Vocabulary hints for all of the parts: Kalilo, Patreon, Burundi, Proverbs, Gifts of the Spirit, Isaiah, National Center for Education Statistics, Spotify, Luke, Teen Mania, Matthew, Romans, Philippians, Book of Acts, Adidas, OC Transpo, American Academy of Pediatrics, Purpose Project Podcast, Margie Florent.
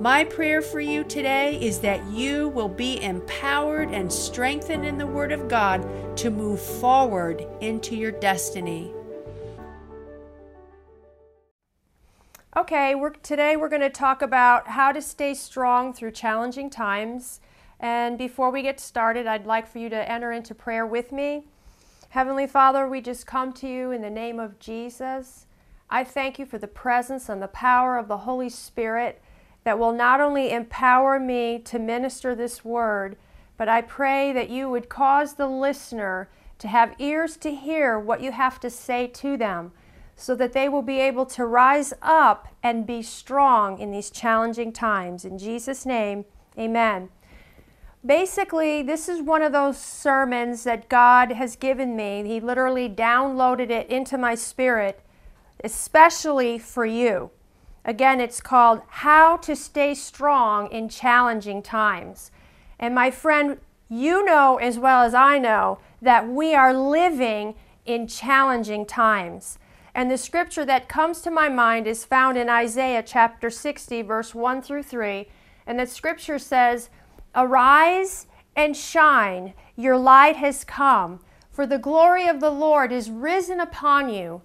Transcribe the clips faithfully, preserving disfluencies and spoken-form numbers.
My prayer for you today is that you will be empowered and strengthened in the Word of God to move forward into your destiny. Okay, we're, today we're going to talk about how to stay strong through challenging times. And before we get started, I'd like for you to enter into prayer with me. Heavenly Father, we just come to you in the name of Jesus. I thank you for the presence and the power of the Holy Spirit that will not only empower me to minister this word, but I pray that you would cause the listener to have ears to hear what you have to say to them, so that they will be able to rise up and be strong in these challenging times. In Jesus' name, amen. Basically, this is one of those sermons that God has given me. He literally downloaded it into my spirit, especially for you. Again, it's called How to Stay Strong in Challenging Times. And my friend, you know as well as I know that we are living in challenging times. And the scripture that comes to my mind is found in Isaiah chapter sixty, verse one through three. And the scripture says, "Arise and shine, your light has come, for the glory of the Lord is risen upon you."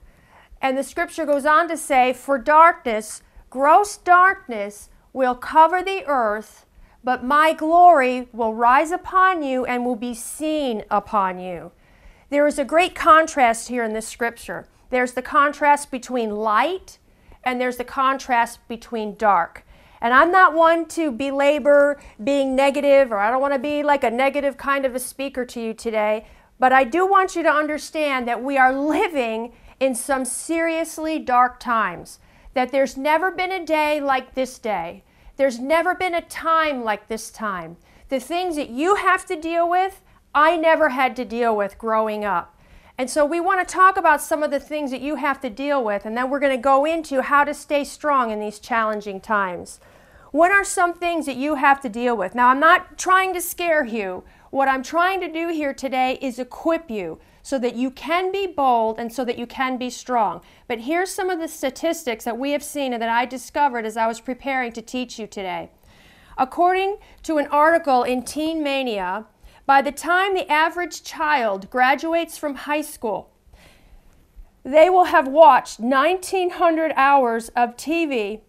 And the scripture goes on to say, "For darkness, gross darkness will cover the earth, but my glory will rise upon you and will be seen upon you." There is a great contrast here in this scripture. There's the contrast between light and there's the contrast between dark. And I'm not one to belabor being negative, or I don't want to be like a negative kind of a speaker to you today, but I do want you to understand that we are living in some seriously dark times, that there's never been a day like this day. There's never been a time like this time. The things that you have to deal with, I never had to deal with growing up. And so we want to talk about some of the things that you have to deal with, and then we're going to go into how to stay strong in these challenging times. What are some things that you have to deal with? Now, I'm not trying to scare you. What I'm trying to do here today is equip you so that you can be bold and so that you can be strong. But here's some of the statistics that we have seen and that I discovered as I was preparing to teach you today. According to an article in Teen Mania, by the time the average child graduates from high school, they will have watched nineteen hundred hours of T V,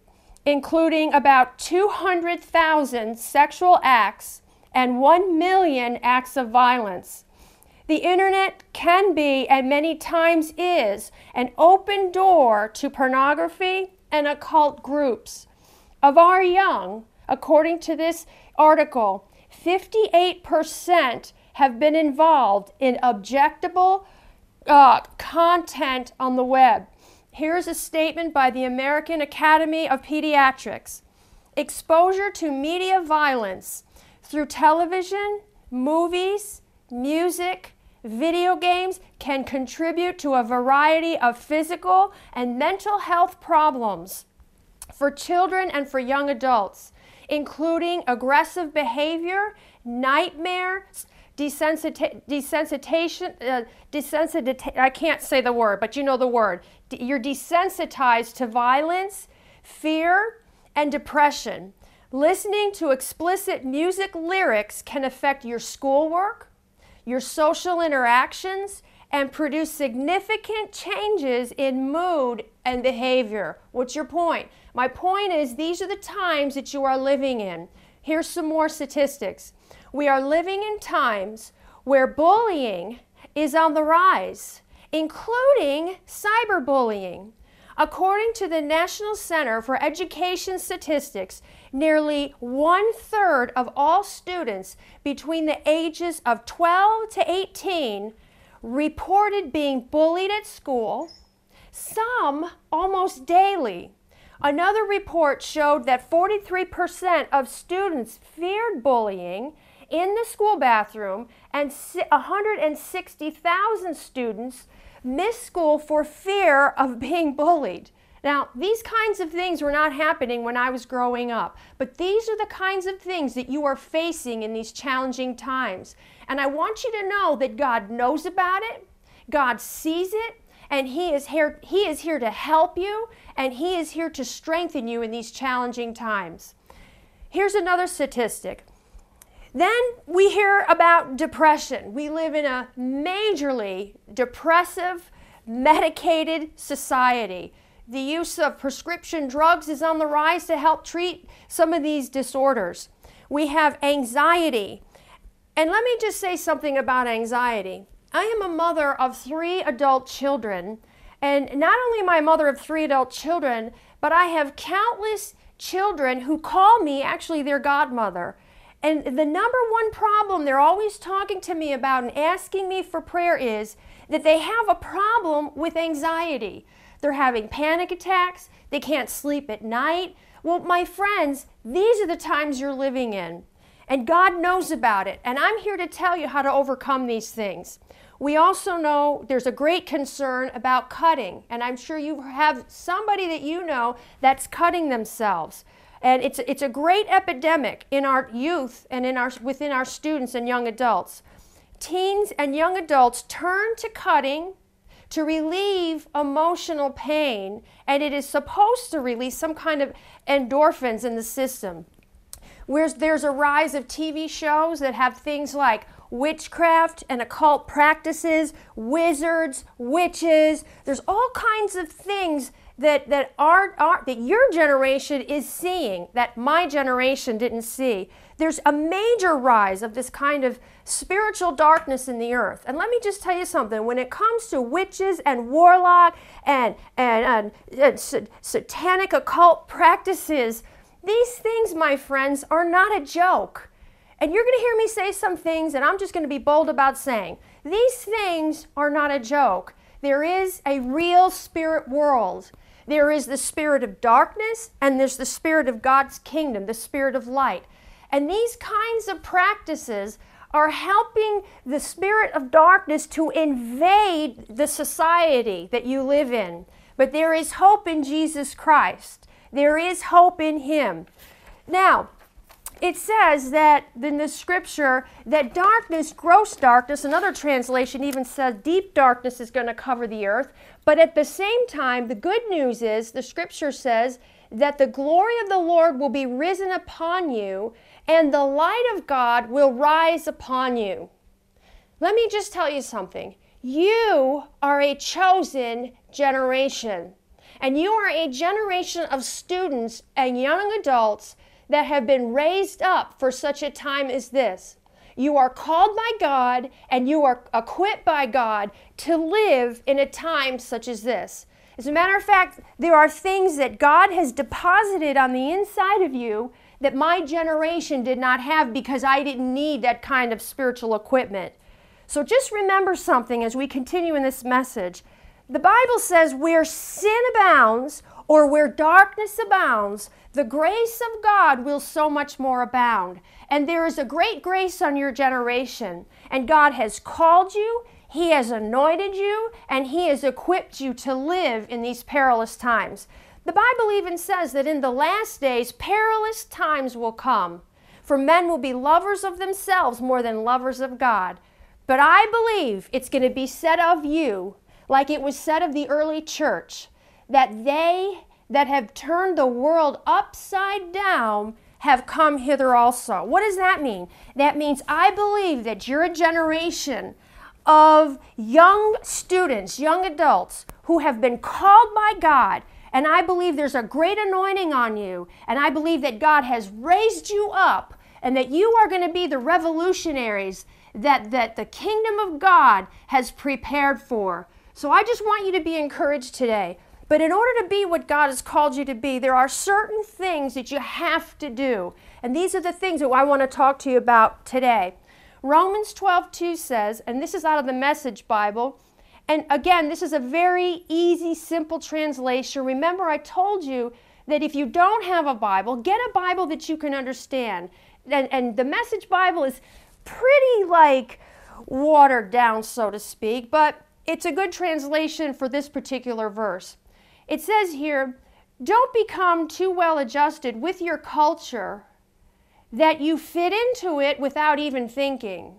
including about two hundred thousand sexual acts and one million acts of violence. The internet can be, and many times is, an open door to pornography and occult groups. Of our young, according to this article, fifty-eight percent have been involved in objectionable uh, content on the web. Here's a statement by the American Academy of Pediatrics. Exposure to media violence through television, movies, music, video games can contribute to a variety of physical and mental health problems for children and for young adults, including aggressive behavior, nightmares, desensita- desensitization, uh, desensita- I can't say the word, but you know the word. D- you're desensitized to violence, fear, and depression. Listening to explicit music lyrics can affect your schoolwork, your social interactions, and produce significant changes in mood and behavior. What's your point? My point is these are the times that you are living in. Here's some more statistics. We are living in times where bullying is on the rise, including cyberbullying. According to the National Center for Education Statistics, nearly one-third of all students between the ages of twelve to eighteen reported being bullied at school, some almost daily. Another report showed that forty-three percent of students feared bullying in the school bathroom, and one hundred sixty thousand students missed school for fear of being bullied. Now, these kinds of things were not happening when I was growing up, but these are the kinds of things that you are facing in these challenging times. And I want you to know that God knows about it, God sees it, and He is here, He is here to help you, and He is here to strengthen you in these challenging times. Here's another statistic. Then we hear about depression. We live in a majorly depressive, medicated society. The use of prescription drugs is on the rise to help treat some of these disorders. We have anxiety. And let me just say something about anxiety. I am a mother of three adult children. And not only am I a mother of three adult children, but I have countless children who call me actually their godmother. And the number one problem they're always talking to me about and asking me for prayer is that they have a problem with anxiety. They're having panic attacks, they can't sleep at night. Well, my friends, these are the times you're living in, and God knows about it, and I'm here to tell you how to overcome these things. We also know there's a great concern about cutting, and I'm sure you have somebody that you know that's cutting themselves. And it's, it's a great epidemic in our youth and in our, within our students and young adults. Teens and young adults turn to cutting to relieve emotional pain, and it is supposed to release some kind of endorphins in the system. Whereas there's a rise of T V shows that have things like witchcraft and occult practices, wizards, witches. There's all kinds of things that, that, our, our, that your generation is seeing that my generation didn't see. There's a major rise of this kind of spiritual darkness in the earth. And let me just tell you something. When it comes to witches and warlock and, and, and, and satanic occult practices, these things, my friends, are not a joke. And you're going to hear me say some things, and I'm just going to be bold about saying, these things are not a joke. There is a real spirit world. There is the spirit of darkness, and there's the spirit of God's kingdom, the spirit of light. And these kinds of practices are helping the spirit of darkness to invade the society that you live in. But there is hope in Jesus Christ. There is hope in Him. Now, it says that in the scripture that darkness, gross darkness, another translation even says deep darkness is going to cover the earth. But at the same time, the good news is the scripture says that the glory of the Lord will be risen upon you and the light of God will rise upon you. Let me just tell you something. You are a chosen generation, and you are a generation of students and young adults that have been raised up for such a time as this. You are called by God and you are equipped by God to live in a time such as this. As a matter of fact, there are things that God has deposited on the inside of you that my generation did not have because I didn't need that kind of spiritual equipment. So just remember something as we continue in this message. The Bible says where sin abounds or where darkness abounds, the grace of God will so much more abound. And there is a great grace on your generation. And God has called you, He has anointed you, and He has equipped you to live in these perilous times. The Bible even says that in the last days, perilous times will come. For men will be lovers of themselves more than lovers of God. But I believe it's going to be said of you, like it was said of the early church, that they that have turned the world upside down have come hither also. What does that mean? That means I believe that you're a generation of young students, young adults who have been called by God, and I believe there's a great anointing on you, and I believe that God has raised you up and that you are going to be the revolutionaries that, that the kingdom of God has prepared for. So I just want you to be encouraged today. But in order to be what God has called you to be, there are certain things that you have to do. And these are the things that I want to talk to you about today. Romans twelve two says, and this is out of the Message Bible, and again, this is a very easy, simple translation. Remember, I told you that if you don't have a Bible, get a Bible that you can understand. And, and the Message Bible is pretty like watered down, so to speak, but it's a good translation for this particular verse. It says here, don't become too well adjusted with your culture that you fit into it without even thinking.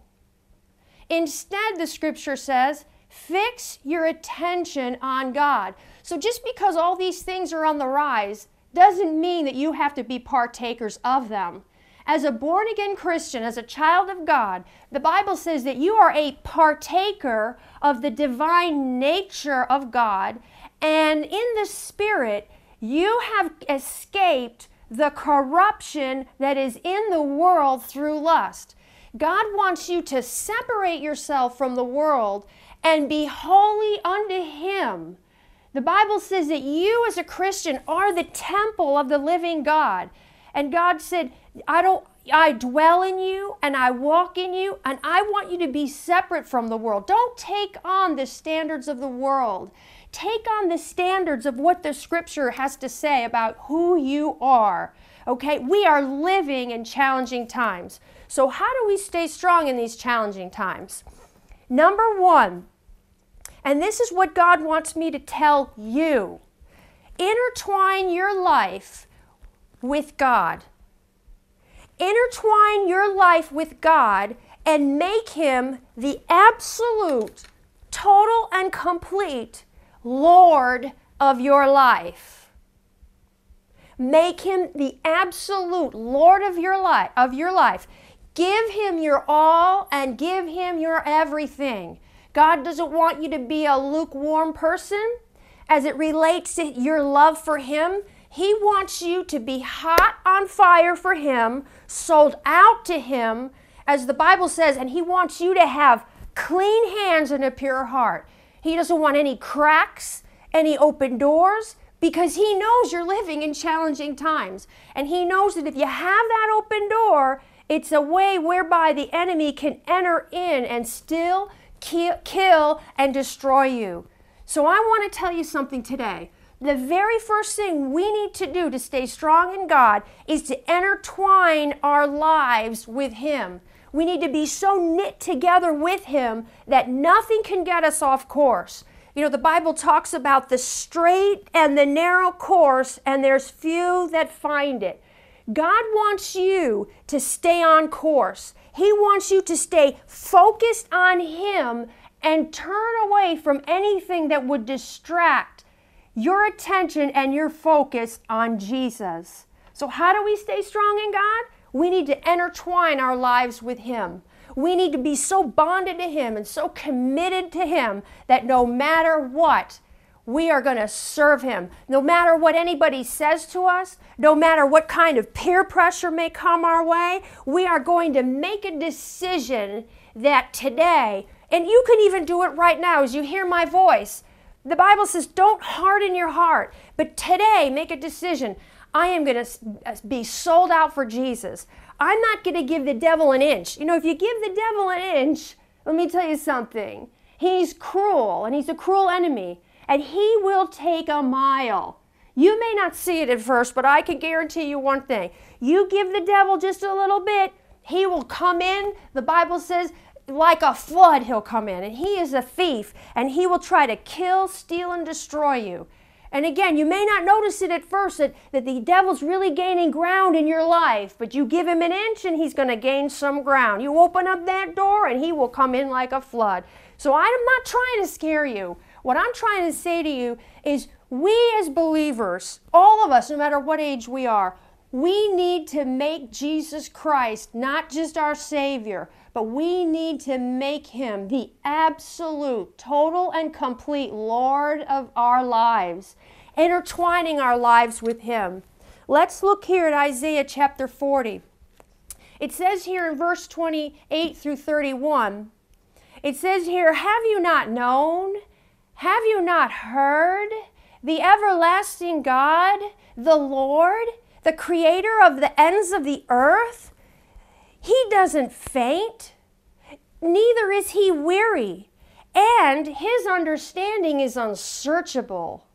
Instead, the scripture says, fix your attention on God. So just because all these things are on the rise doesn't mean that you have to be partakers of them. As a born-again Christian, as a child of God, the Bible says that you are a partaker of the divine nature of God, and in the Spirit, you have escaped the corruption that is in the world through lust. God wants you to separate yourself from the world and be holy unto Him. The Bible says that you as a Christian are the temple of the living God. And God said, I don't, I dwell in you and I walk in you, and I want you to be separate from the world. Don't take on the standards of the world. Take on the standards of what the scripture has to say about who you are. Okay, we are living in challenging times. So how do we stay strong in these challenging times? Number one, and this is what God wants me to tell you, intertwine your life with God. Intertwine your life with God and make Him the absolute, total, and complete Lord of your life. Make Him the absolute Lord of your life, of your life. Give Him your all and give Him your everything. God doesn't want you to be a lukewarm person as it relates to your love for Him. He wants you to be hot on fire for Him, sold out to Him, as the Bible says, and He wants you to have clean hands and a pure heart. He doesn't want any cracks, any open doors, because He knows you're living in challenging times. And He knows that if you have that open door, it's a way whereby the enemy can enter in and still kill and destroy you. So I want to tell you something today. The very first thing we need to do to stay strong in God is to intertwine our lives with Him. We need to be so knit together with Him that nothing can get us off course. You know, the Bible talks about the straight and the narrow course, and there's few that find it. God wants you to stay on course. He wants you to stay focused on Him and turn away from anything that would distract your attention and your focus on Jesus. So how do we stay strong in God? We need to intertwine our lives with Him. We need to be so bonded to Him and so committed to Him that no matter what, we are going to serve Him. No matter what anybody says to us, no matter what kind of peer pressure may come our way, we are going to make a decision that today, and you can even do it right now as you hear my voice. The Bible says, don't harden your heart, but today make a decision. I am going to be sold out for Jesus. I'm not going to give the devil an inch. You know, if you give the devil an inch, let me tell you something. He's cruel, and he's a cruel enemy, and he will take a mile. You may not see it at first, but I can guarantee you one thing. You give the devil just a little bit, he will come in. The Bible says, like a flood, he'll come in, and he is a thief, and he will try to kill, steal, and destroy you. And again, you may not notice it at first that, that the devil's really gaining ground in your life, but you give him an inch and he's going to gain some ground. You open up that door and he will come in like a flood. So I'm not trying to scare you. What I'm trying to say to you is we as believers, all of us, no matter what age we are, we need to make Jesus Christ not just our Savior, but we need to make Him the absolute, total, and complete Lord of our lives, intertwining our lives with Him. Let's look here at Isaiah chapter forty. It says here in verse twenty-eight through thirty-one, it says here, have you not known? Have you not heard? The everlasting God, the Lord, the creator of the ends of the earth, He doesn't faint, neither is He weary, and His understanding is unsearchable.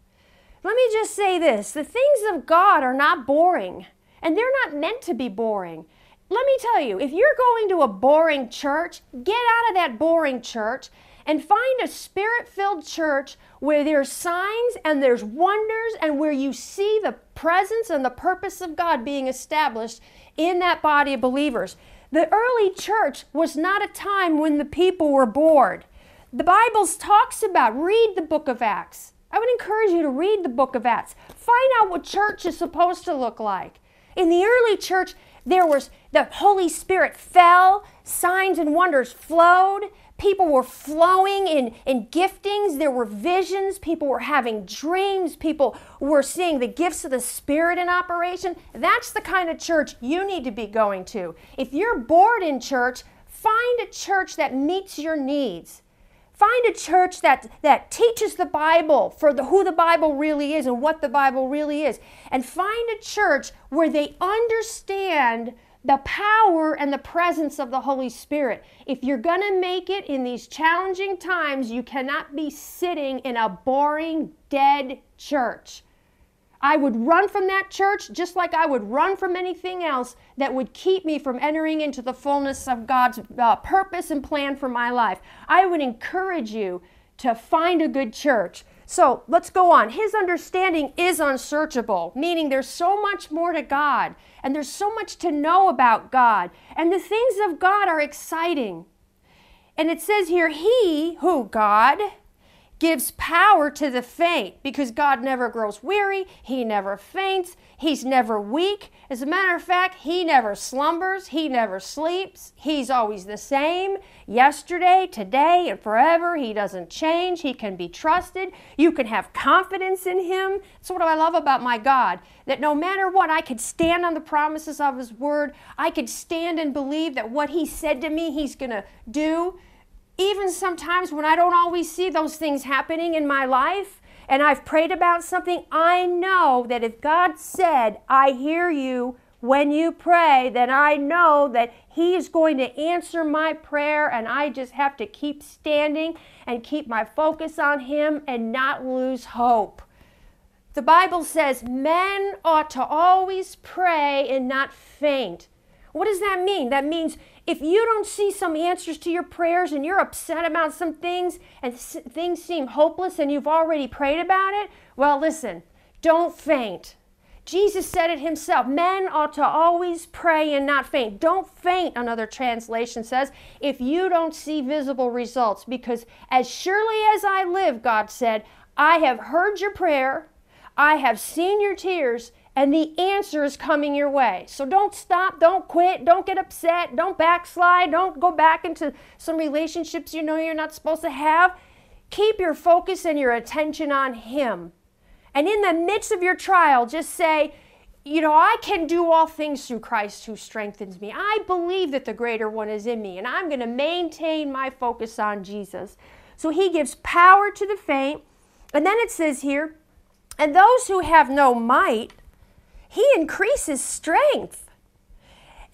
Let me just say this, the things of God are not boring, and they're not meant to be boring. Let me tell you, if you're going to a boring church, get out of that boring church and find a spirit-filled church where there's signs and there's wonders and where you see the presence and the purpose of God being established in that body of believers. The early church was not a time when the people were bored. The Bible talks about, read the Book of Acts. I would encourage you to read the Book of Acts. Find out what church is supposed to look like. In the early church, there was the Holy Spirit fell, signs and wonders flowed, people were flowing in, in giftings, there were visions, people were having dreams, people were seeing the gifts of the Spirit in operation. That's the kind of church you need to be going to. If you're bored in church, find a church that meets your needs. Find a church that, that teaches the Bible for the, who the Bible really is and what the Bible really is. And find a church where they understand the power and the presence of the Holy Spirit. If you're going to make it in these challenging times, you cannot be sitting in a boring, dead church. I would run from that church just like I would run from anything else that would keep me from entering into the fullness of God's uh, purpose and plan for my life. I would encourage you to find a good church. So let's go on. His understanding is unsearchable, meaning there's so much more to God, and there's so much to know about God, and the things of God are exciting. And it says here, he, who, God, gives power to the faint, because God never grows weary, he never faints, he's never weak. As a matter of fact, he never slumbers, he never sleeps, he's always the same, yesterday, today, and forever. He doesn't change, he can be trusted, you can have confidence in him. That's what I love about my God, that no matter what, I could stand on the promises of his word, I could stand and believe that what he said to me, he's gonna do. Even sometimes when I don't always see those things happening in my life and I've prayed about something, I know that if God said, I hear you when you pray, then I know that he is going to answer my prayer, and I just have to keep standing and keep my focus on him and not lose hope. The Bible says men ought to always pray and not faint. What does that mean? That means if you don't see some answers to your prayers and you're upset about some things and things seem hopeless and you've already prayed about it, well, listen, don't faint. Jesus said it himself, men ought to always pray and not faint. Don't faint, another translation says, if you don't see visible results, because as surely as I live, God said, I have heard your prayer, I have seen your tears, and the answer is coming your way. So don't stop, don't quit, don't get upset, don't backslide, don't go back into some relationships you know you're not supposed to have. Keep your focus and your attention on him. And in the midst of your trial, just say, you know, I can do all things through Christ who strengthens me. I believe that the greater one is in me, and I'm gonna maintain my focus on Jesus. So he gives power to the faint. And then it says here, and those who have no might, he increases strength.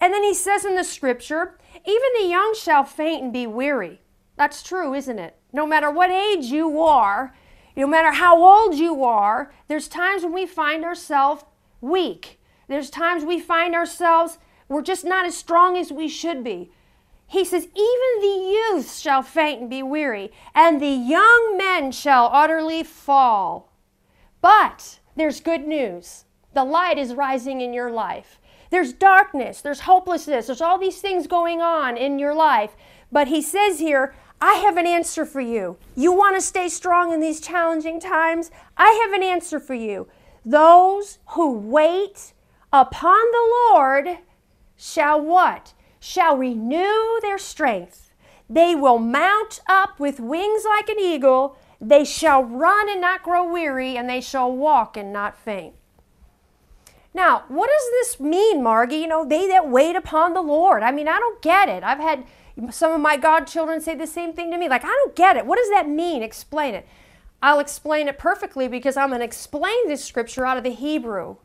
And then he says in the scripture, even the young shall faint and be weary. That's true, isn't it? No matter what age you are, no matter how old you are, there's times when we find ourselves weak. There's times we find ourselves, we're just not as strong as we should be. He says, even the youth shall faint and be weary, and the young men shall utterly fall. But there's good news. The light is rising in your life. There's darkness, there's hopelessness, there's all these things going on in your life. But he says here, I have an answer for you. You want to stay strong in these challenging times? I have an answer for you. Those who wait upon the Lord shall what? Shall renew their strength. They will mount up with wings like an eagle. They shall run and not grow weary, and they shall walk and not faint. Now, what does this mean, Margie? You know, they that wait upon the Lord. I mean, I don't get it. I've had some of my godchildren say the same thing to me. Like, I don't get it. What does that mean? Explain it. I'll explain it perfectly, because I'm going to explain this scripture out of the Hebrew.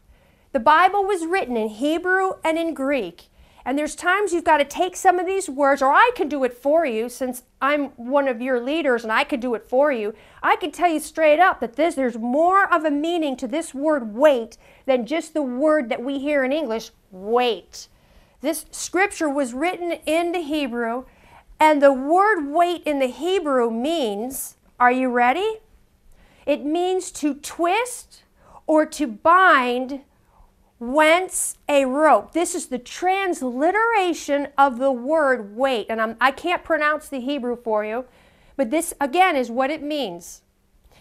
The Bible was written in Hebrew and in Greek. And there's times you've got to take some of these words, or I can do it for you, since I'm one of your leaders and I could do it for you. I can tell you straight up that this, there's more of a meaning to this word wait than just the word that we hear in English, wait. This scripture was written in the Hebrew, And the word weight in the Hebrew means, are you ready? It means to twist or to bind whence a rope. This is the transliteration of the word weight. And I'm, I can't pronounce the Hebrew for you, but this again is what it means.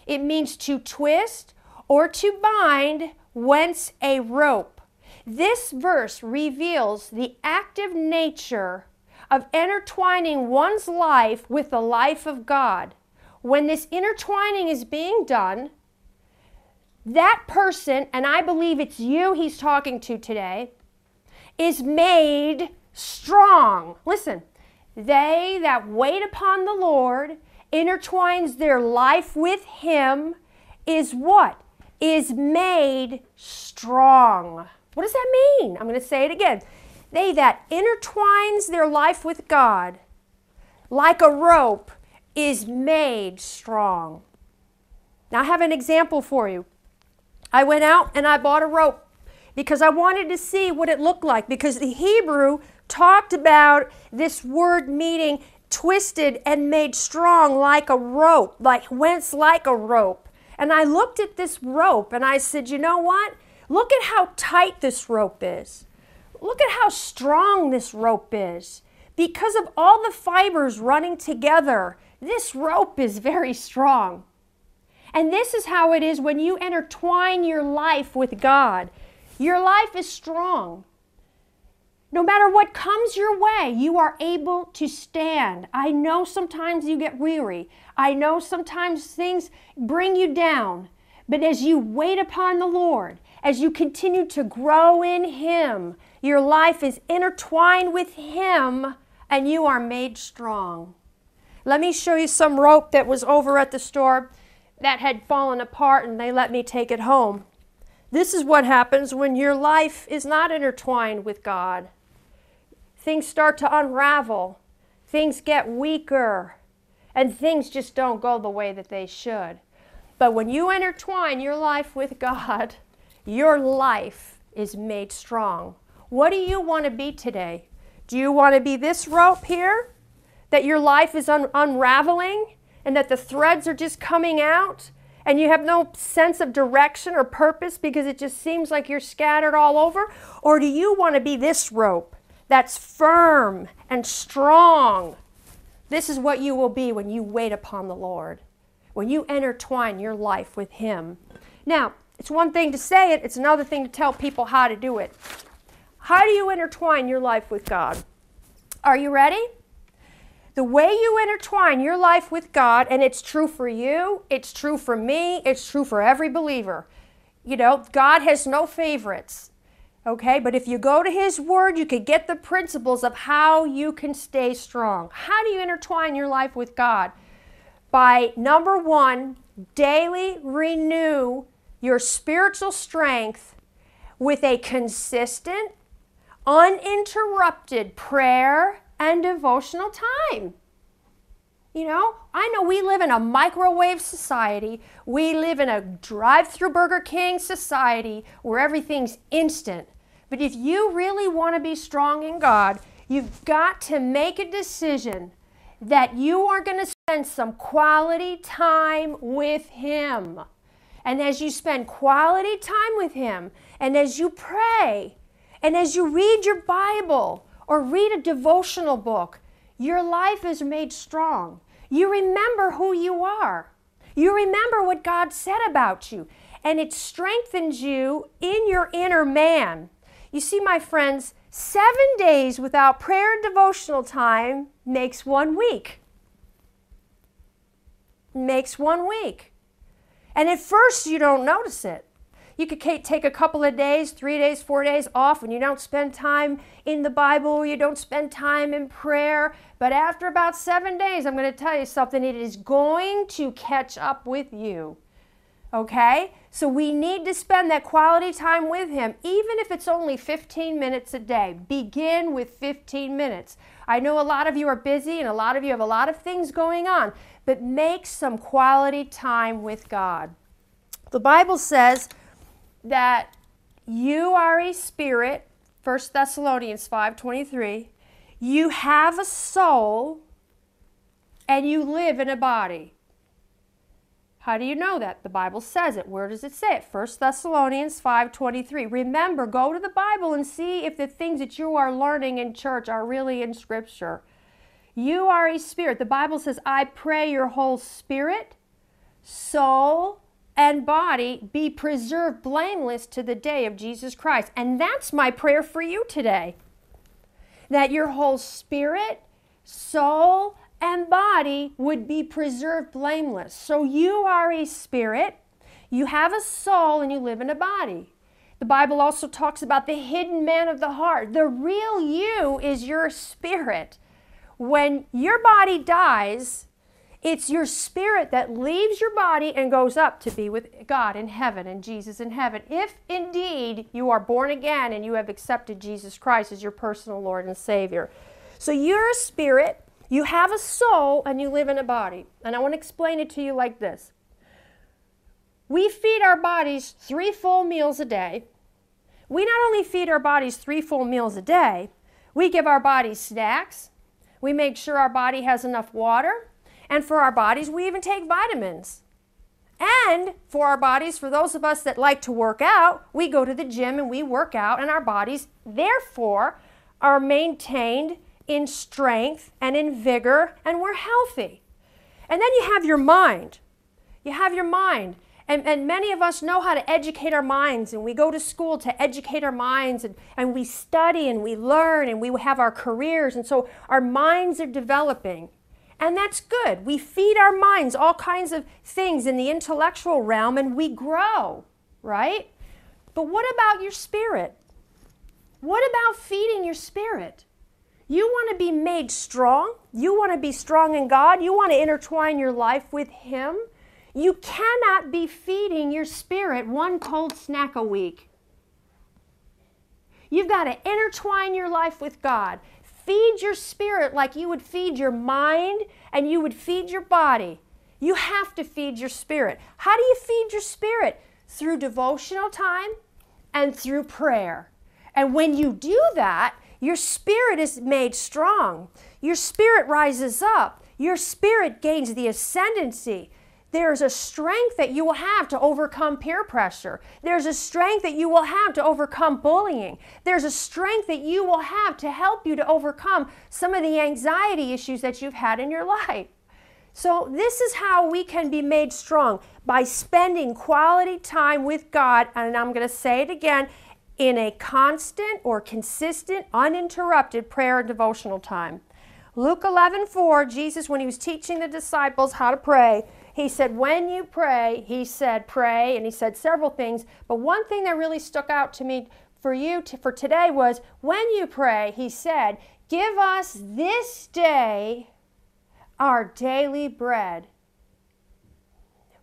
It means to twist or to bind whence a rope. This verse reveals the active nature of intertwining one's life with the life of God. When this intertwining is being done, that person, and I believe it's you he's talking to today, is made strong. Listen, they that wait upon the Lord, intertwines their life with Him, is what? Is made strong. What does that mean? I'm going to say it again. They that intertwines their life with God, like a rope, is made strong. Now I have an example for you. I went out and I bought a rope because I wanted to see what it looked like, because the Hebrew talked about this word meaning twisted and made strong like a rope, like whence like a rope. And I looked at this rope and I said, you know what? Look at how tight this rope is. Look at how strong this rope is. Because of all the fibers running together, this rope is very strong. And this is how it is when you intertwine your life with God. Your life is strong. No matter what comes your way, you are able to stand. I know sometimes you get weary. I know sometimes things bring you down. But as you wait upon the Lord, as you continue to grow in Him, your life is intertwined with Him and you are made strong. Let me show you some rope that was over at the store that had fallen apart, and they let me take it home. This is what happens when your life is not intertwined with God. Things start to unravel. Things get weaker. And things just don't go the way that they should. But when you intertwine your life with God, your life is made strong. What do you want to be today? Do you want to be this rope here, that your life is un- unraveling and that the threads are just coming out and you have no sense of direction or purpose because it just seems like you're scattered all over? Or do you want to be this rope that's firm and strong? This is what you will be when you wait upon the Lord, when you intertwine your life with Him. Now, it's one thing to say it, it's another thing to tell people how to do it. How do you intertwine your life with God? Are you ready? The way you intertwine your life with God, and it's true for you, it's true for me, it's true for every believer. You know, God has no favorites, okay? But if you go to His Word, you can get the principles of how you can stay strong. How do you intertwine your life with God? By, number one, daily renew your spiritual strength with a consistent, uninterrupted prayer and devotional time. You know, I know we live in a microwave society. We live in a drive-through Burger King society where everything's instant. But if you really want to be strong in God, you've got to make a decision that you are going to spend some quality time with Him. And as you spend quality time with Him, and as you pray, and as you read your Bible or read a devotional book, your life is made strong. You remember who you are. You remember what God said about you, and it strengthens you in your inner man. You see, my friends, seven days without prayer and devotional time makes one week. Makes one week. And at first, you don't notice it. You could take a couple of days, three days, four days off, and you don't spend time in the Bible, you don't spend time in prayer. But after about seven days, I'm going to tell you something, it is going to catch up with you, okay? So we need to spend that quality time with Him, even if it's only fifteen minutes a day. Begin with fifteen minutes. I know a lot of you are busy and a lot of you have a lot of things going on, but make some quality time with God. The Bible says that you are a spirit, First Thessalonians five twenty-three. You have a soul, and you live in a body. How do you know that? The Bible says it. Where does it say it? First Thessalonians five twenty-three. Remember, go to the Bible and see if the things that you are learning in church are really in Scripture. You are a spirit. The Bible says, I pray your whole spirit, soul, and body be preserved blameless to the day of Jesus Christ. And that's my prayer for you today. That your whole spirit, soul, and body would be preserved blameless. So you are a spirit, you have a soul, and you live in a body. The Bible also talks about the hidden man of the heart. The real you is your spirit. When your body dies, it's your spirit that leaves your body and goes up to be with God in heaven and Jesus in heaven. If indeed you are born again and you have accepted Jesus Christ as your personal Lord and Savior. So you're a spirit, you have a soul, and you live in a body. And I want to explain it to you like this. We feed our bodies three full meals a day. We not only feed our bodies three full meals a day, we give our bodies snacks. We make sure our body has enough water. And for our bodies, we even take vitamins. And for our bodies, for those of us that like to work out, we go to the gym and we work out, and our bodies, therefore, are maintained in strength and in vigor, and we're healthy. And then you have your mind. You have your mind. And, and many of us know how to educate our minds, and we go to school to educate our minds, and, and we study and we learn and we have our careers, and so our minds are developing. And that's good. We feed our minds all kinds of things in the intellectual realm and we grow, right? But what about your spirit? What about feeding your spirit? You want to be made strong. You want to be strong in God. You want to intertwine your life with Him. You cannot be feeding your spirit one cold snack a week. You've got to intertwine your life with God. Feed your spirit like you would feed your mind and you would feed your body. You have to feed your spirit. How do you feed your spirit? Through devotional time and through prayer. And when you do that, your spirit is made strong. Your spirit rises up. Your spirit gains the ascendancy. There's a strength that you will have to overcome peer pressure. There's a strength that you will have to overcome bullying. There's a strength that you will have to help you to overcome some of the anxiety issues that you've had in your life. So this is how we can be made strong, by spending quality time with God, and I'm going to say it again, in a constant or consistent, uninterrupted prayer and devotional time. Luke eleven four, Jesus, when He was teaching the disciples how to pray, He said, when you pray, He said, pray, and He said several things. But one thing that really stuck out to me for you to, for today was, when you pray, He said, give us this day our daily bread.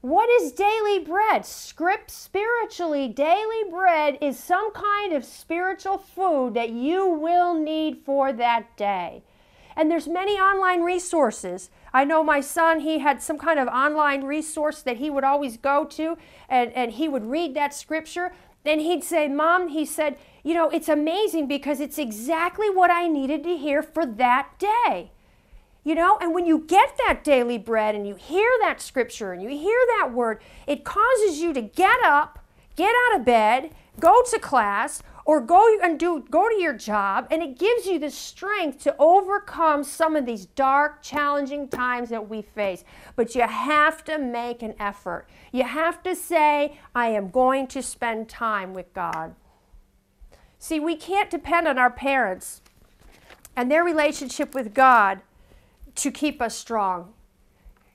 What is daily bread? Script spiritually, daily bread is some kind of spiritual food that you will need for that day. And there's many online resources. I know my son, he had some kind of online resource that he would always go to, and, and he would read that scripture. Then he'd say, Mom, he said, you know, it's amazing because it's exactly what I needed to hear for that day. You know, and when you get that daily bread and you hear that scripture and you hear that word, it causes you to get up, get out of bed, go to class, or go and do go to your job, and it gives you the strength to overcome some of these dark, challenging times that we face. But you have to make an effort. You have to say, I am going to spend time with God. See, we can't depend on our parents and their relationship with God to keep us strong.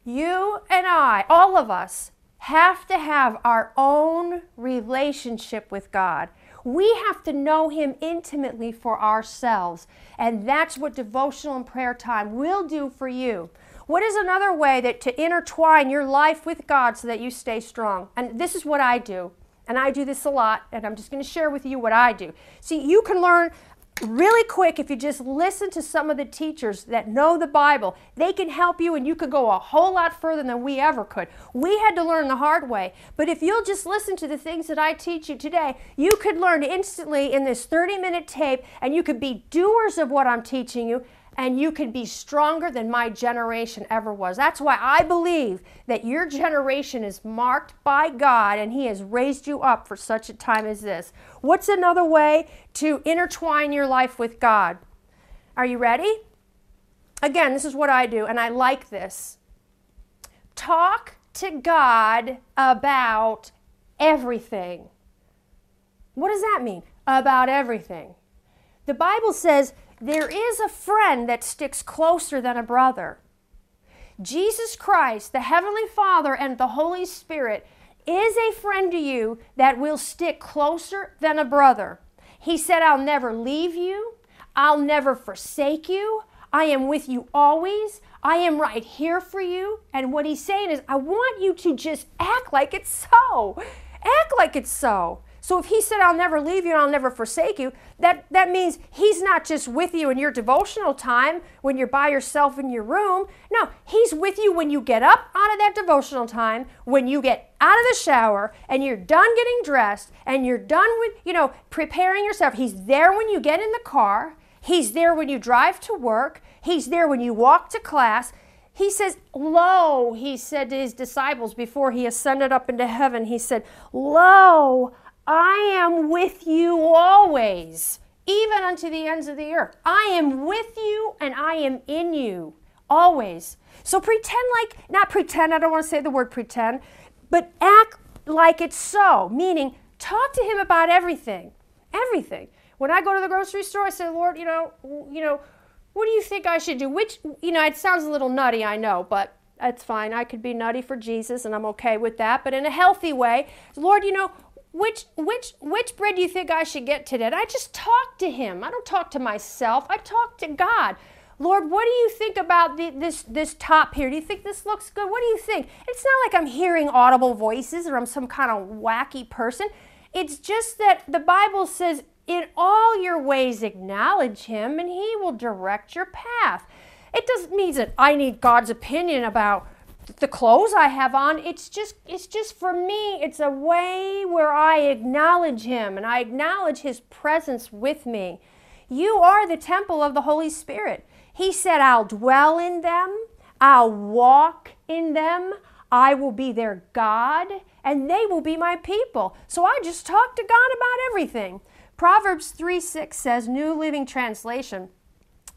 You and I, all of us, have to have our own relationship with God. We have to know Him intimately for ourselves, and that's what devotional and prayer time will do for you. What is another way that to intertwine your life with God so that you stay strong? And this is what I do, and I do this a lot, and I'm just going to share with you what I do. See, you can learn really quick if you just listen to some of the teachers that know the Bible. They can help you and you could go a whole lot further than we ever could. We had to learn the hard way. But if you'll just listen to the things that I teach you today, you could learn instantly in this thirty minute tape, and you could be doers of what I'm teaching you and you can be stronger than my generation ever was. That's why I believe that your generation is marked by God, and He has raised you up for such a time as this. What's another way to intertwine your life with God? Are you ready? Again, this is what I do, and I like this. Talk to God about everything. What does that mean? About everything. The Bible says there is a friend that sticks closer than a brother. Jesus Christ, the Heavenly Father, and the Holy Spirit is a friend to you that will stick closer than a brother. He said, I'll never leave you. I'll never forsake you. I am with you always. I am right here for you. And what He's saying is, I want you to just act like it's so. Act like it's so. So if He said, I'll never leave you and I'll never forsake you, that, that means He's not just with you in your devotional time when you're by yourself in your room. No, He's with you when you get up out of that devotional time, when you get out of the shower and you're done getting dressed and you're done with, you know, preparing yourself. He's there when you get in the car. He's there when you drive to work. He's there when you walk to class. He says, lo, He said to His disciples before He ascended up into heaven, He said, lo, I am with you always, even unto the ends of the earth. I am with you and I am in you always. So pretend like, not pretend, I don't want to say the word pretend, but act like it's so, meaning talk to Him about everything, everything. When I go to the grocery store, I say, Lord, you know, you know, what do you think I should do? Which, you know, it sounds a little nutty, I know, but that's fine. I could be nutty for Jesus and I'm okay with that, but in a healthy way. Lord, you know, Which which which bread do you think I should get today? And I just talk to Him. I don't talk to myself. I talk to God. Lord, what do you think about the, this this top here? Do you think this looks good? What do you think? It's not like I'm hearing audible voices or I'm some kind of wacky person. It's just that the Bible says, in all your ways acknowledge Him and He will direct your path. It doesn't mean that I need God's opinion about the clothes I have on. It's just, it's just for me, it's a way where I acknowledge Him and I acknowledge His presence with me. You are the temple of the Holy Spirit. He said, I'll dwell in them. I'll walk in them. I will be their God and they will be my people. So I just talk to God about everything. Proverbs three six says, New Living Translation,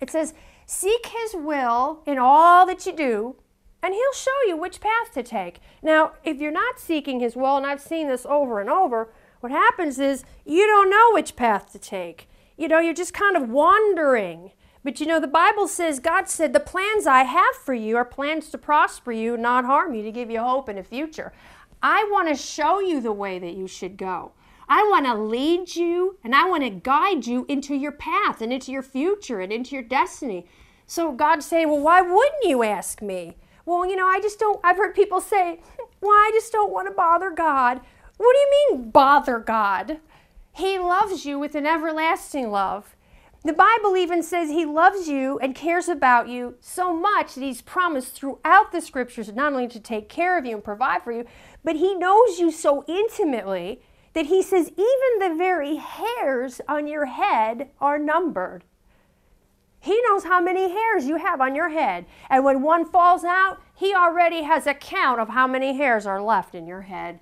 it says, seek His will in all that you do, and He'll show you which path to take. Now, if you're not seeking His will, and I've seen this over and over, what happens is you don't know which path to take. You know, you're just kind of wandering. But you know, the Bible says, God said, the plans I have for you are plans to prosper you, not harm you, to give you hope in the future. I want to show you the way that you should go. I want to lead you, and I want to guide you into your path, and into your future, and into your destiny. So God's saying, well, why wouldn't you ask me? Well, you know, I just don't, I've heard people say, well, I just don't want to bother God. What do you mean bother God? He loves you with an everlasting love. The Bible even says He loves you and cares about you so much that He's promised throughout the scriptures not only to take care of you and provide for you, but He knows you so intimately that He says even the very hairs on your head are numbered. He knows how many hairs you have on your head. And when one falls out, He already has a count of how many hairs are left in your head.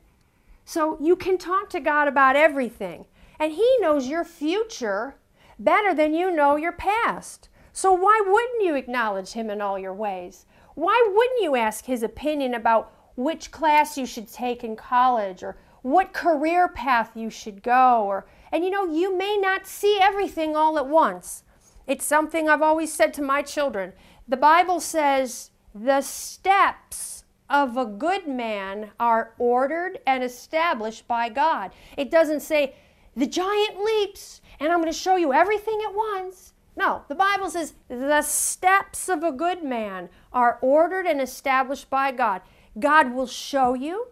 So you can talk to God about everything. And He knows your future better than you know your past. So why wouldn't you acknowledge Him in all your ways? Why wouldn't you ask His opinion about which class you should take in college or what career path you should go? Or, and you know, you may not see everything all at once. It's something I've always said to my children. The Bible says the steps of a good man are ordered and established by God. It doesn't say the giant leaps and I'm going to show you everything at once. No, the Bible says the steps of a good man are ordered and established by God. God will show you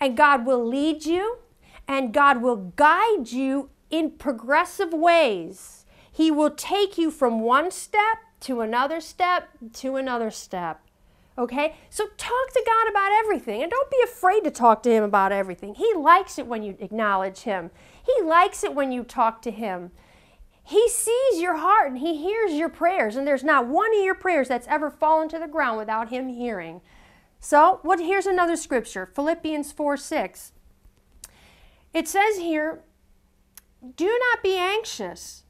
and God will lead you and God will guide you in progressive ways. He will take you from one step to another step to another step, okay? So talk to God about everything, and don't be afraid to talk to Him about everything. He likes it when you acknowledge Him. He likes it when you talk to Him. He sees your heart and He hears your prayers, and there's not one of your prayers that's ever fallen to the ground without Him hearing. So what? Here's another scripture, Philippians four six. It says here, do not be anxious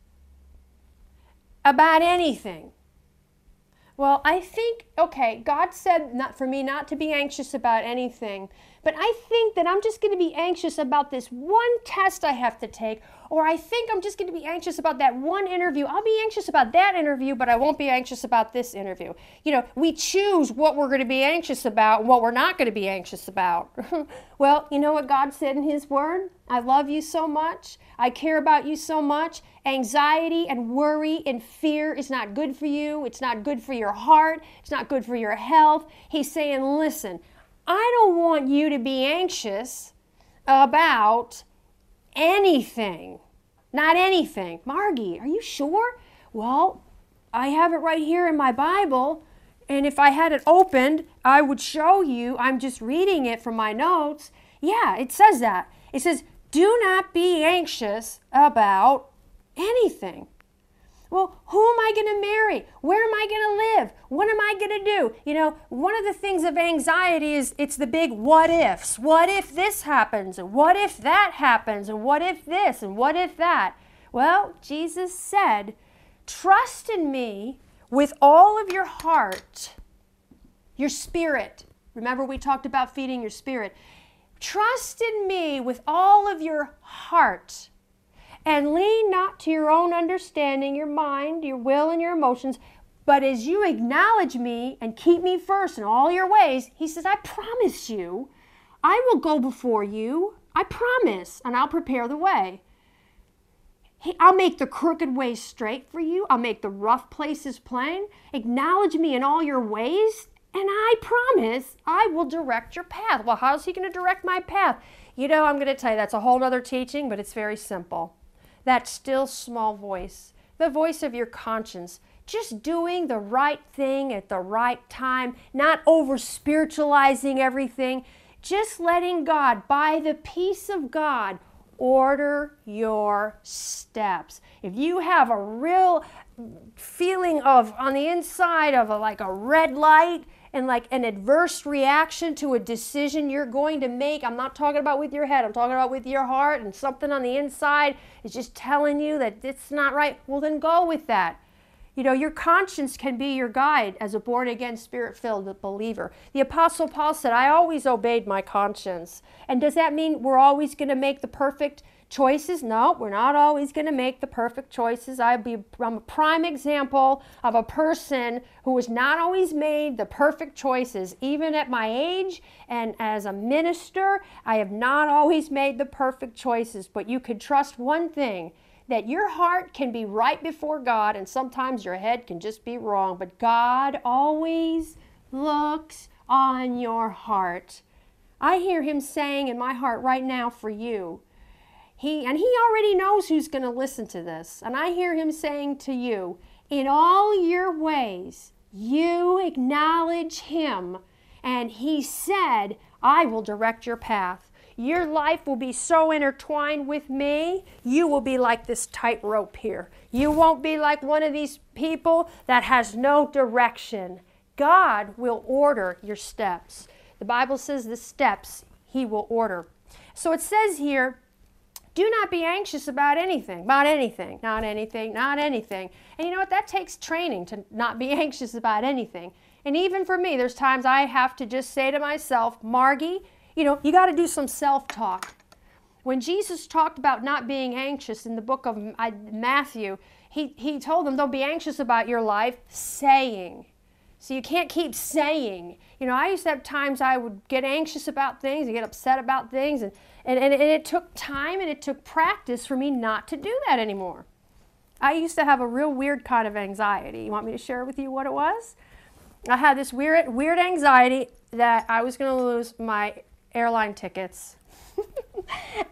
about anything. Well, I think, okay, God said not for me not to be anxious about anything, but I think that I'm just going to be anxious about this one test I have to take, or I think I'm just going to be anxious about that one interview. I'll be anxious about that interview, but I won't be anxious about this interview. You know, we choose what we're going to be anxious about and what we're not going to be anxious about. Well, you know what God said in His Word? I love you so much. I care about you so much. Anxiety and worry and fear is not good for you. It's not good for your heart. It's not good for your health. He's saying, listen, I don't want you to be anxious about anything. Not anything. Margie, are you sure? Well, I have it right here in my Bible, and if I had it opened, I would show you. I'm just reading it from my notes. Yeah, it says that. It says, do not be anxious about anything. Well, who am I going to marry? Where am I going to live? What am I going to do? You know, one of the things of anxiety is it's the big what ifs. What if this happens? And what if that happens? And what if this? And what if that? Well, Jesus said, trust in me with all of your heart, your spirit. Remember, we talked about feeding your spirit. Trust in me with all of your heart, and lean not to your own understanding, your mind, your will, and your emotions, but as you acknowledge me and keep me first in all your ways, He says, I promise you, I will go before you. I promise, and I'll prepare the way. He, I'll make the crooked way straight for you. I'll make the rough places plain. Acknowledge me in all your ways, and I promise I will direct your path. Well, how's He going to direct my path? You know, I'm going to tell you, that's a whole other teaching, but it's very simple. That still small voice, the voice of your conscience, just doing the right thing at the right time, not over-spiritualizing everything, just letting God, by the peace of God, order your steps. If you have a real feeling of, on the inside of a, like a red light, and like an adverse reaction to a decision you're going to make. I'm not talking about with your head. I'm talking about with your heart, and something on the inside is just telling you that it's not right. Well, then go with that. You know, your conscience can be your guide as a born-again, spirit-filled believer. The Apostle Paul said, I always obeyed my conscience. And does that mean we're always going to make the perfect choices? No, we're not always going to make the perfect choices. I'd be, I'm a prime example of a person who has not always made the perfect choices. Even at my age and as a minister, I have not always made the perfect choices. But you can trust one thing, that your heart can be right before God, and sometimes your head can just be wrong. But God always looks on your heart. I hear Him saying in my heart right now for you, He, and He already knows who's going to listen to this. And I hear Him saying to you, in all your ways, you acknowledge Him. And He said, I will direct your path. Your life will be so intertwined with me, you will be like this tightrope here. You won't be like one of these people that has no direction. God will order your steps. The Bible says the steps He will order. So it says here, do not be anxious about anything, about anything, not anything, not anything. And you know what? That takes training to not be anxious about anything. And even for me, there's times I have to just say to myself, Margie, you know, you got to do some self-talk. When Jesus talked about not being anxious in the book of Matthew, he, he told them, don't be anxious about your life, saying. So you can't keep saying. You know, I used to have times I would get anxious about things and get upset about things. And, and, and, and it took time and it took practice for me not to do that anymore. I used to have a real weird kind of anxiety. You want me to share with you what it was? I had this weird, weird anxiety that I was going to lose my airline tickets.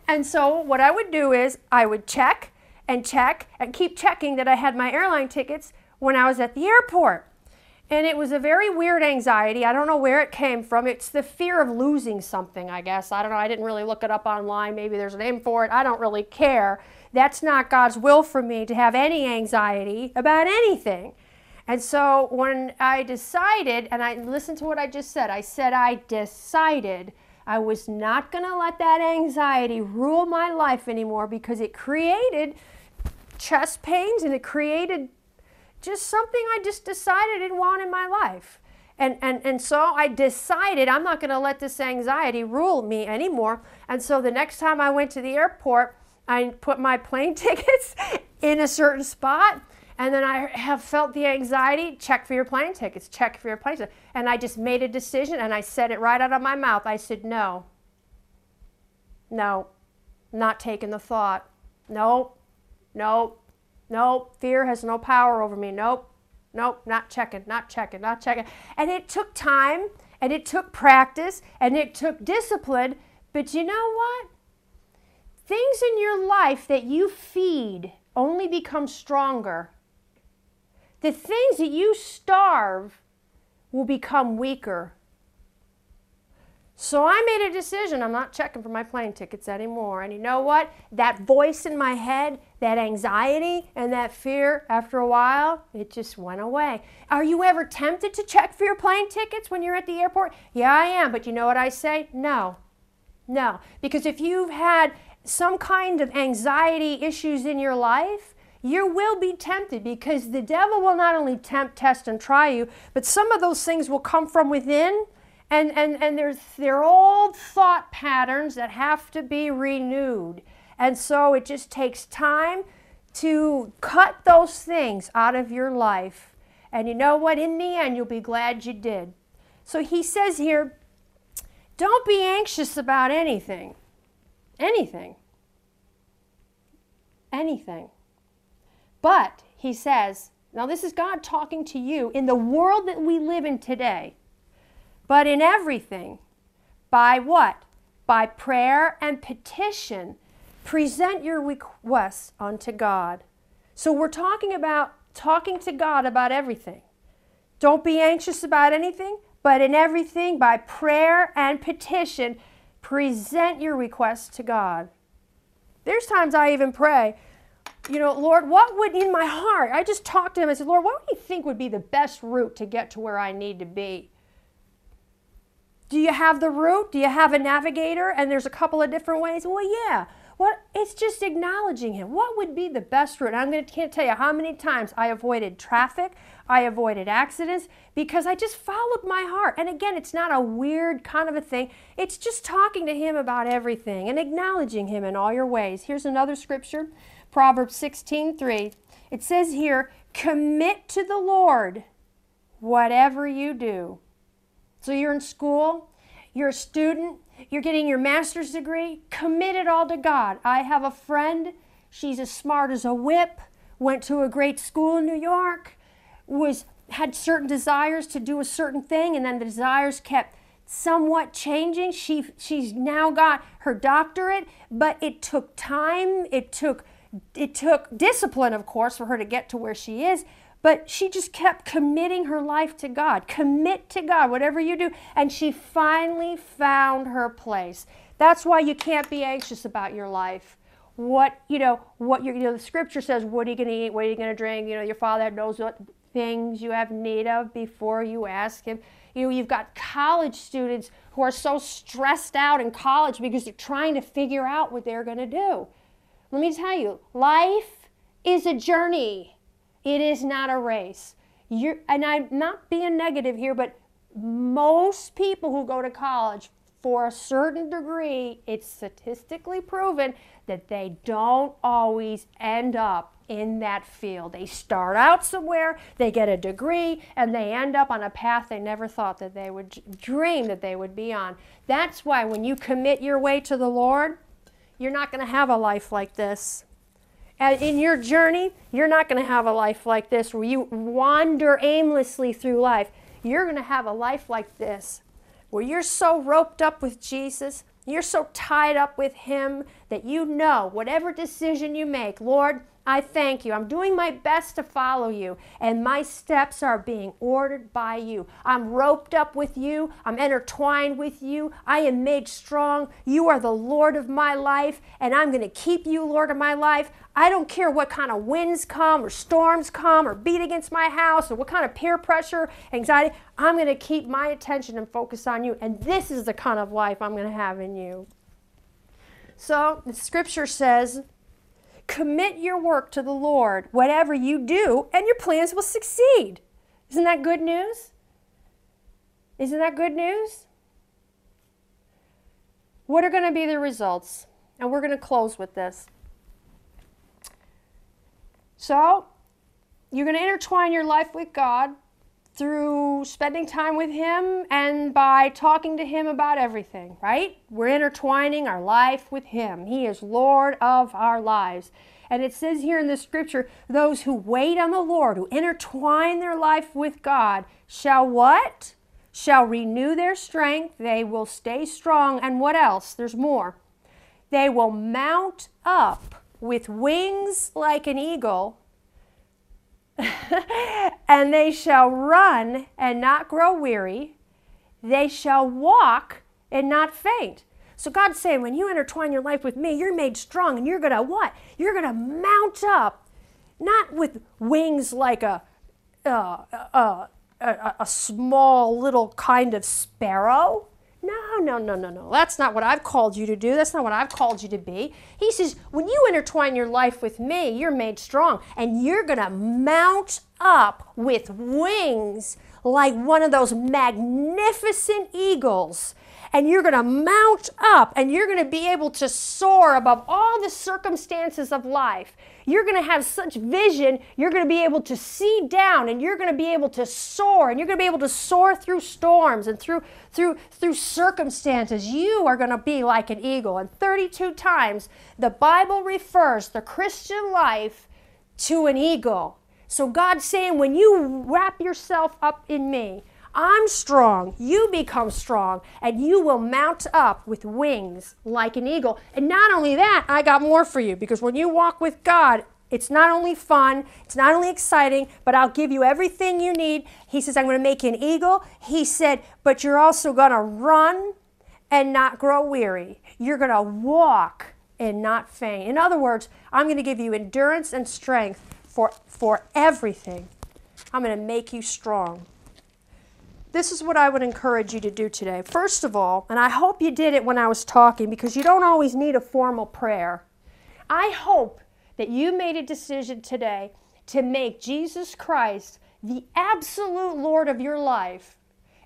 And so what I would do is I would check and check and keep checking that I had my airline tickets when I was at the airport. And it was a very weird anxiety. I don't know where it came from. It's the fear of losing something, I guess. I don't know. I didn't really look it up online. Maybe there's a name for it. I don't really care. That's not God's will for me to have any anxiety about anything. And so when I decided, and I listened to what I just said, I said I decided I was not going to let that anxiety rule my life anymore, because it created chest pains and it created just something I just decided I didn't want in my life. And, and, and so I decided I'm not going to let this anxiety rule me anymore. And so the next time I went to the airport, I put my plane tickets in a certain spot. And then I have felt the anxiety, check for your plane tickets, check for your plane tickets. And I just made a decision, and I said it right out of my mouth. I said, no, no, not taking the thought. Nope, nope, nope, fear has no power over me. Nope, nope, not checking, not checking, not checking. And it took time, and it took practice, and it took discipline. But you know what? Things in your life that you feed only become stronger. The things that you starve will become weaker. So I made a decision. I'm not checking for my plane tickets anymore. And you know what? That voice in my head, that anxiety and that fear, after a while, it just went away. Are you ever tempted to check for your plane tickets when you're at the airport? Yeah, I am. But you know what I say? No. No. Because if you've had some kind of anxiety issues in your life, you will be tempted, because the devil will not only tempt, test, and try you, but some of those things will come from within, and, and, and they're, they're old thought patterns that have to be renewed. And so it just takes time to cut those things out of your life. And you know what? In the end, you'll be glad you did. So he says here, don't be anxious about anything. Anything. Anything. But he says, now this is God talking to you in the world that we live in today, but in everything, by what? By prayer and petition, present your requests unto God. So we're talking about talking to God about everything. Don't be anxious about anything, but in everything, by prayer and petition, present your requests to God. There's times I even pray, you know, Lord, what would, in my heart, I just talked to him and said, Lord, what do you think would be the best route to get to where I need to be? Do you have the route? Do you have a navigator? And there's a couple of different ways. Well, yeah. What? It's just acknowledging him. What would be the best route? I'm going to can't tell you how many times I avoided traffic, I avoided accidents, because I just followed my heart. And again, it's not a weird kind of a thing. It's just talking to him about everything and acknowledging him in all your ways. Here's another scripture, Proverbs sixteen three. It says here, commit to the Lord whatever you do. So you're in school, you're a student, you're getting your master's degree, commit it all to God. I have a friend, she's as smart as a whip, went to a great school in New York, was had certain desires to do a certain thing, and then the desires kept somewhat changing. She, she's now got her doctorate, but it took time, it took, it took discipline, of course, for her to get to where she is. But she just kept committing her life to God. Commit to God, whatever you do. And she finally found her place. That's why you can't be anxious about your life. What, you know, what you're, you know, the scripture says, what are you going to eat? What are you going to drink? You know, your Father knows what things you have need of before you ask him. You know, you've got college students who are so stressed out in college because they're trying to figure out what they're going to do. Let me tell you, life is a journey. It is not a race. You're, and I'm not being negative here, but most people who go to college for a certain degree, it's statistically proven that they don't always end up in that field. They start out somewhere, they get a degree, and they end up on a path they never thought that they would dream that they would be on. That's why when you commit your way to the Lord, you're not going to have a life like this. And in your journey, you're not going to have a life like this where you wander aimlessly through life. You're going to have a life like this where you're so roped up with Jesus, you're so tied up with him that you know whatever decision you make, Lord, I thank you. I'm doing my best to follow you, and my steps are being ordered by you. I'm roped up with you. I'm intertwined with you. I am made strong. You are the Lord of my life, and I'm going to keep you Lord of my life. I don't care what kind of winds come or storms come or beat against my house or what kind of peer pressure, anxiety. I'm going to keep my attention and focus on you, and this is the kind of life I'm going to have in you. So the scripture says, commit your work to the Lord, whatever you do, and your plans will succeed. Isn't that good news? Isn't that good news? What are going to be the results? And we're going to close with this. So you're going to intertwine your life with God through spending time with Him and by talking to Him about everything, right? We're intertwining our life with Him. He is Lord of our lives. And it says here in the scripture, those who wait on the Lord, who intertwine their life with God, shall what? Shall renew their strength. They will stay strong. And what else? There's more. They will mount up with wings like an eagle, and they shall run and not grow weary. They shall walk and not faint. So God's saying, when you intertwine your life with me, you're made strong, and you're going to what? You're going to mount up, not with wings like a, uh, uh, a, a small little kind of sparrow. No, no, no, no, no. That's not what I've called you to do. That's not what I've called you to be. He says, when you intertwine your life with me, you're made strong, and you're going to mount up with wings like one of those magnificent eagles, and you're going to mount up, and you're going to be able to soar above all the circumstances of life. You're going to have such vision, you're going to be able to see down, and you're going to be able to soar, and you're going to be able to soar through storms and through through through circumstances. You are going to be like an eagle. And thirty-two times the Bible refers the Christian life to an eagle. So God's saying, when you wrap yourself up in me, I'm strong, you become strong, and you will mount up with wings like an eagle. And not only that, I got more for you, because when you walk with God, it's not only fun, it's not only exciting, but I'll give you everything you need. He says, I'm going to make you an eagle. He said, but you're also going to run and not grow weary. You're going to walk and not faint. In other words, I'm going to give you endurance and strength for, for everything. I'm going to make you strong. This is what I would encourage you to do today. First of all, and I hope you did it when I was talking, because you don't always need a formal prayer. I hope that you made a decision today to make Jesus Christ the absolute Lord of your life.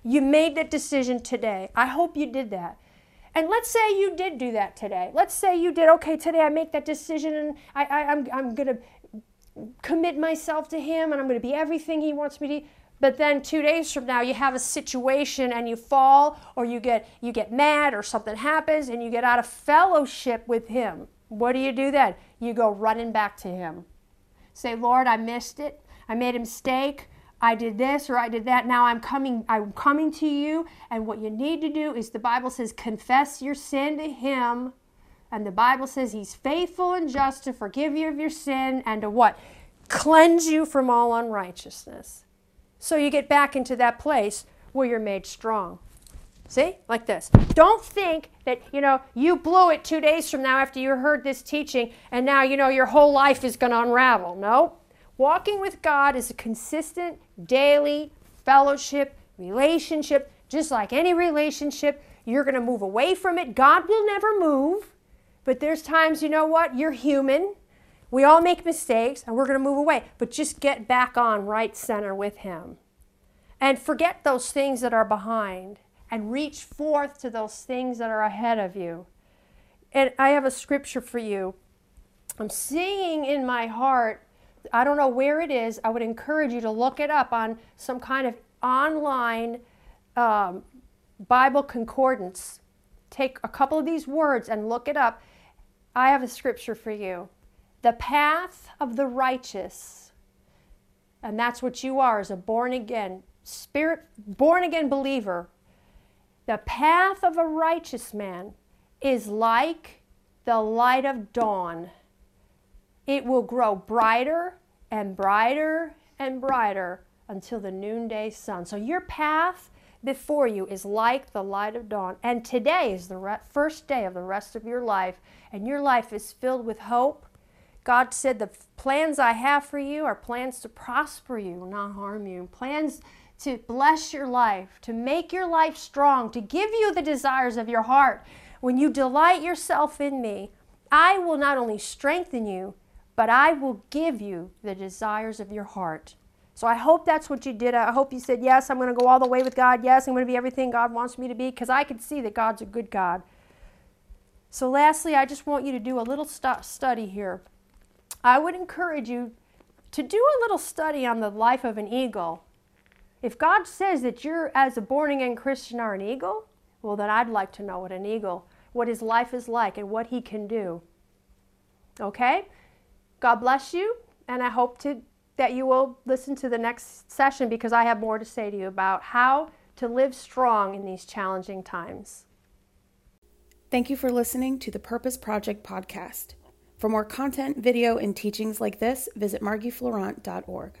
You made that decision today. I hope you did that. And let's say you did do that today. Let's say you did, okay, today I make that decision, and I, I, I'm, I'm going to commit myself to Him, and I'm going to be everything He wants me to be. But then two days from now, you have a situation and you fall, or you get you get mad, or something happens, and you get out of fellowship with Him. What do you do then? You go running back to Him. Say, Lord, I missed it. I made a mistake. I did this or I did that. Now I'm coming, I'm coming to you. And what you need to do is, the Bible says, confess your sin to Him. And the Bible says He's faithful and just to forgive you of your sin and to what? Cleanse you from all unrighteousness. So you get back into that place where you're made strong. See? Like this. Don't think that, you know, you blew it two days from now after you heard this teaching, and now, you know, your whole life is going to unravel. No. Walking with God is a consistent, daily fellowship, relationship. Just like any relationship, you're going to move away from it. God will never move. But there's times, you know what, you're human. We all make mistakes, and we're going to move away. But just get back on right center with Him. And forget those things that are behind, and reach forth to those things that are ahead of you. And I have a scripture for you. I'm singing in my heart. I don't know where it is. I would encourage you to look it up on some kind of online um, Bible concordance. Take a couple of these words and look it up. I have a scripture for you. The path of the righteous, and that's what you are as a born-again spirit, born-again believer. The path of a righteous man is like the light of dawn It will grow brighter and brighter and brighter until the noonday sun. So your path before you is like the light of dawn. And today is the re- first day of the rest of your life. And your life is filled with hope. God said, the plans I have for you are plans to prosper you, not harm you. Plans to bless your life, to make your life strong, to give you the desires of your heart. When you delight yourself in me, I will not only strengthen you, but I will give you the desires of your heart. So I hope that's what you did. I hope you said, yes, I'm going to go all the way with God. Yes, I'm going to be everything God wants me to be, because I can see that God's a good God. So lastly, I just want you to do a little st- study here. I would encourage you to do a little study on the life of an eagle. If God says that you're, as a born-again Christian, are an eagle, well, then I'd like to know what an eagle, what his life is like and what he can do. Okay? God bless you, and I hope to, that you will listen to the next session, because I have more to say to you about how to live strong in these challenging times. Thank you for listening to the Purpose Project Podcast. For more content, video, and teachings like this, visit margie florent dot org.